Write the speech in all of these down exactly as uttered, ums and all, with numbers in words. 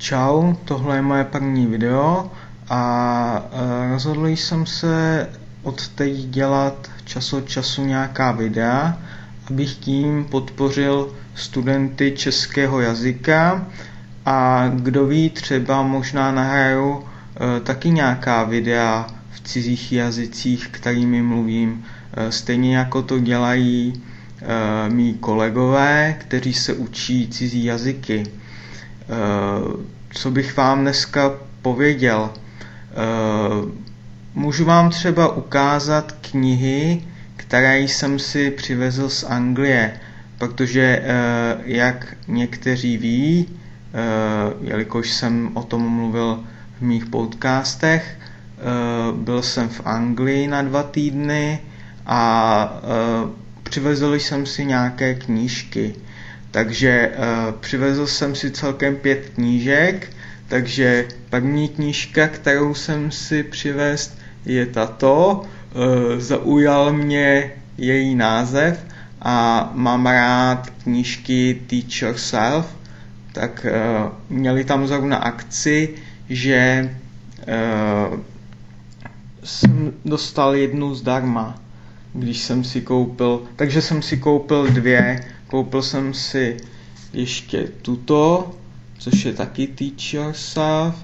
Čau, tohle je moje první video a rozhodl jsem se odteď dělat čas od času nějaká videa, abych tím podpořil studenty českého jazyka a kdo ví, třeba možná nahraju taky nějaká videa v cizích jazycích, kterými mluvím, stejně jako to dělají mí kolegové, kteří se učí cizí jazyky. Co bych vám dneska pověděl? Můžu vám třeba ukázat knihy, které jsem si přivezl z Anglie, protože jak někteří ví, jelikož jsem o tom mluvil v mých podcastech, byl jsem v Anglii na dva týdny a přivezl jsem si nějaké knížky. Takže uh, přivezl jsem si celkem pět knížek, takže první knížka, kterou jsem si přivez, je tato. Uh, zaujal mě její název a mám rád knížky Teach Yourself, tak uh, měli tam zrovna akci, že uh, jsem dostal jednu zdarma, když jsem si koupil, takže jsem si koupil dvě. Koupil jsem si ještě tuto, což je taky Teach Yourself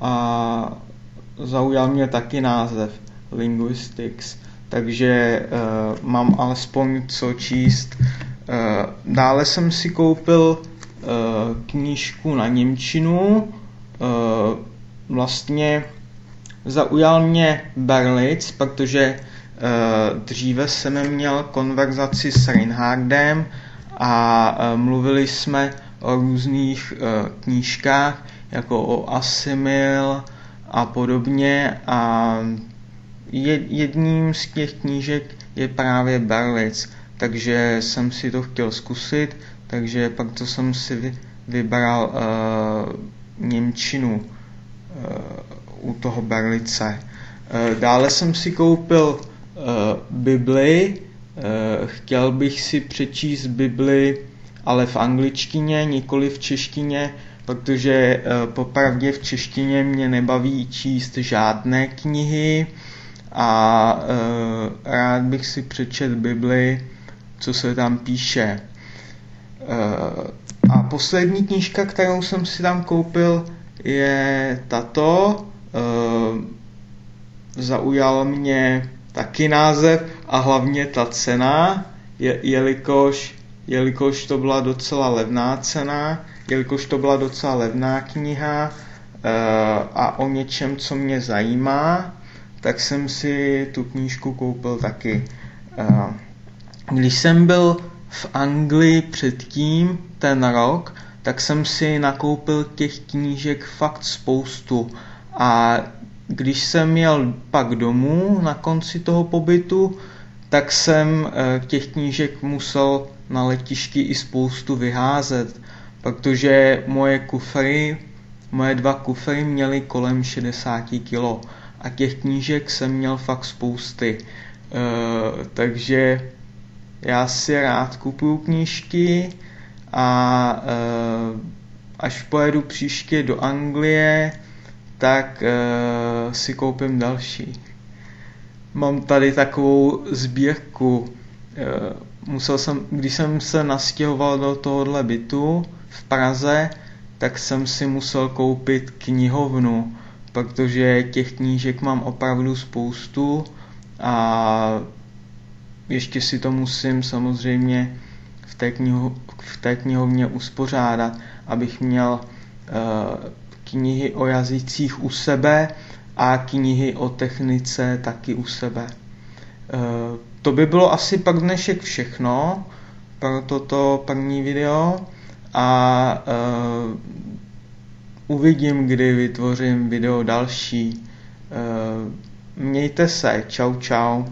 a zaujal mě taky název Linguistics, takže uh, mám alespoň co číst. Uh, dále jsem si koupil uh, knížku na němčinu, uh, vlastně zaujal mě Berlitz, protože uh, dříve jsem měl konverzaci s Reinhardem a mluvili jsme o různých knížkách, jako o Asimil a podobně. A jedním z těch knížek je právě Berlitz, takže jsem si to chtěl zkusit, takže proto jsem si vybral uh, němčinu uh, u toho Berlice. Uh, dále jsem si koupil uh, Bibli. Chtěl bych si přečíst Bibli, ale v angličtině, nikoli v češtině, protože popravdě v češtině mě nebaví číst žádné knihy a rád bych si přečet Bibli, co se tam píše. A poslední knížka, kterou jsem si tam koupil, je tato. Zaujal mě taky název a hlavně ta cena, je, jelikož, jelikož to byla docela levná cena, jelikož to byla docela levná kniha e, a o něčem, co mě zajímá, tak jsem si tu knížku koupil taky. E, když jsem byl v Anglii předtím, ten rok, tak jsem si nakoupil těch knížek fakt spoustu a když jsem jel pak domů na konci toho pobytu, tak jsem těch knížek musel na letišti i spoustu vyházet, protože moje kufry, moje dva kufry měly kolem šedesát kilo a těch knížek jsem měl fakt spousty. E, takže já si rád kupuju knížky a e, až pojedu příště do Anglie, tak e, si koupím další. Mám tady takovou sbírku. E, musel jsem, když jsem se nastěhoval do tohohle bytu v Praze, tak jsem si musel koupit knihovnu, protože těch knížek mám opravdu spoustu a ještě si to musím samozřejmě v té, kniho, v té knihovně uspořádat, abych měl e, knihy o jazycích u sebe a knihy o technice taky u sebe. E, to by bylo asi pak dnešek všechno pro toto první video a e, uvidím, kdy vytvořím video další. E, mějte se, čau čau.